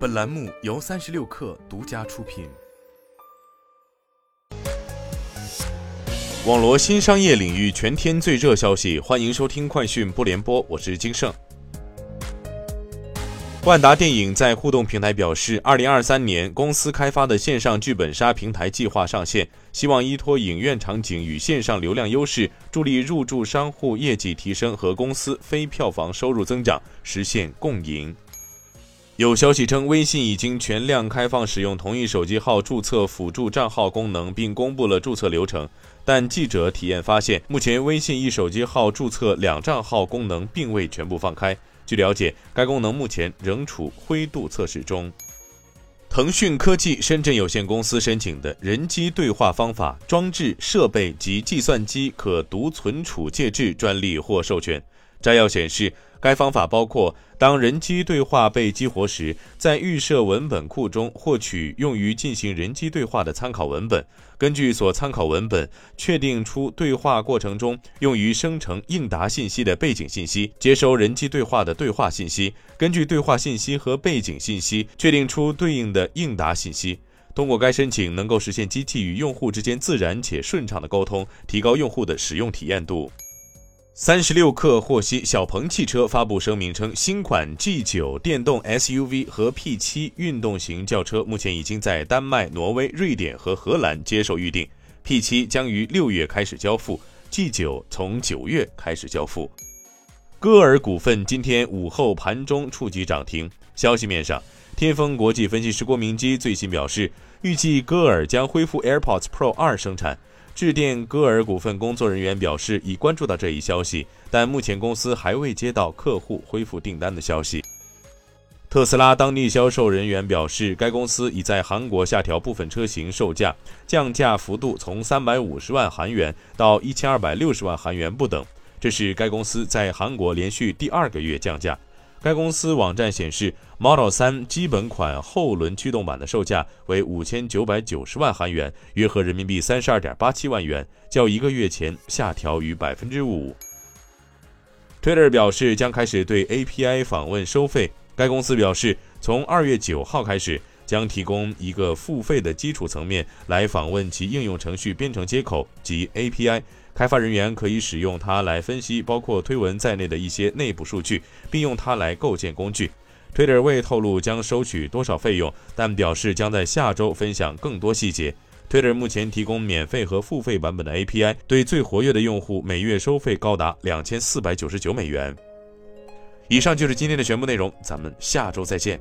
本栏目由36氪独家出品。网罗新商业领域全天最热消息，欢迎收听快讯不联播，我是金盛。万达电影在互动平台表示，2023年公司开发的线上剧本杀平台计划上线，希望依托影院场景与线上流量优势，助力入驻商户业绩提升和公司非票房收入增长，实现共赢。有消息称，微信已经全量开放使用同一手机号注册辅助账号功能，并公布了注册流程。但记者体验发现，目前微信一手机号注册两账号功能并未全部放开。据了解，该功能目前仍处灰度测试中。腾讯科技深圳有限公司申请的人机对话方法、装置、设备及计算机可读存储介质专利获授权。摘要显示，该方法包括当人机对话被激活时，在预设文本库中获取用于进行人机对话的参考文本，根据所参考文本确定出对话过程中用于生成应答信息的背景信息，接收人机对话的对话信息，根据对话信息和背景信息确定出对应的应答信息。通过该申请，能够实现机器与用户之间自然且顺畅的沟通，提高用户的使用体验度。36氪获悉，小鹏汽车发布声明称，新款 G9 电动 SUV 和 P7 运动型轿车目前已经在丹麦、挪威、瑞典和荷兰接受预定， P7 将于6月开始交付， G9 从9月开始交付。歌尔股份今天午后盘中触及涨停。消息面上，天风国际分析师郭明基最新表示，预计歌尔将恢复 AirPods Pro 2 生产。致电歌尔股份工作人员表示，已关注到这一消息，但目前公司还未接到客户恢复订单的消息。特斯拉当地销售人员表示，该公司已在韩国下调部分车型售价，降价幅度从350万韩元到1260万韩元不等，这是该公司在韩国连续第2个月降价。该公司网站显示， Model 3基本款后轮驱动版的售价为5990万韩元，约合人民币 32.87 万元，较1个月前下调逾 5%。 Twitter 表示将开始对 API 访问收费。该公司表示，从2月9号开始，将提供一个付费的基础层面来访问其应用程序编程接口及 API， 开发人员可以使用它来分析包括推文在内的一些内部数据，并用它来构建工具。 Twitter 未透露将收取多少费用，但表示将在下周分享更多细节。 Twitter 目前提供免费和付费版本的 API， 对最活跃的用户每月收费高达$2499。以上就是今天的全部内容，咱们下周再见。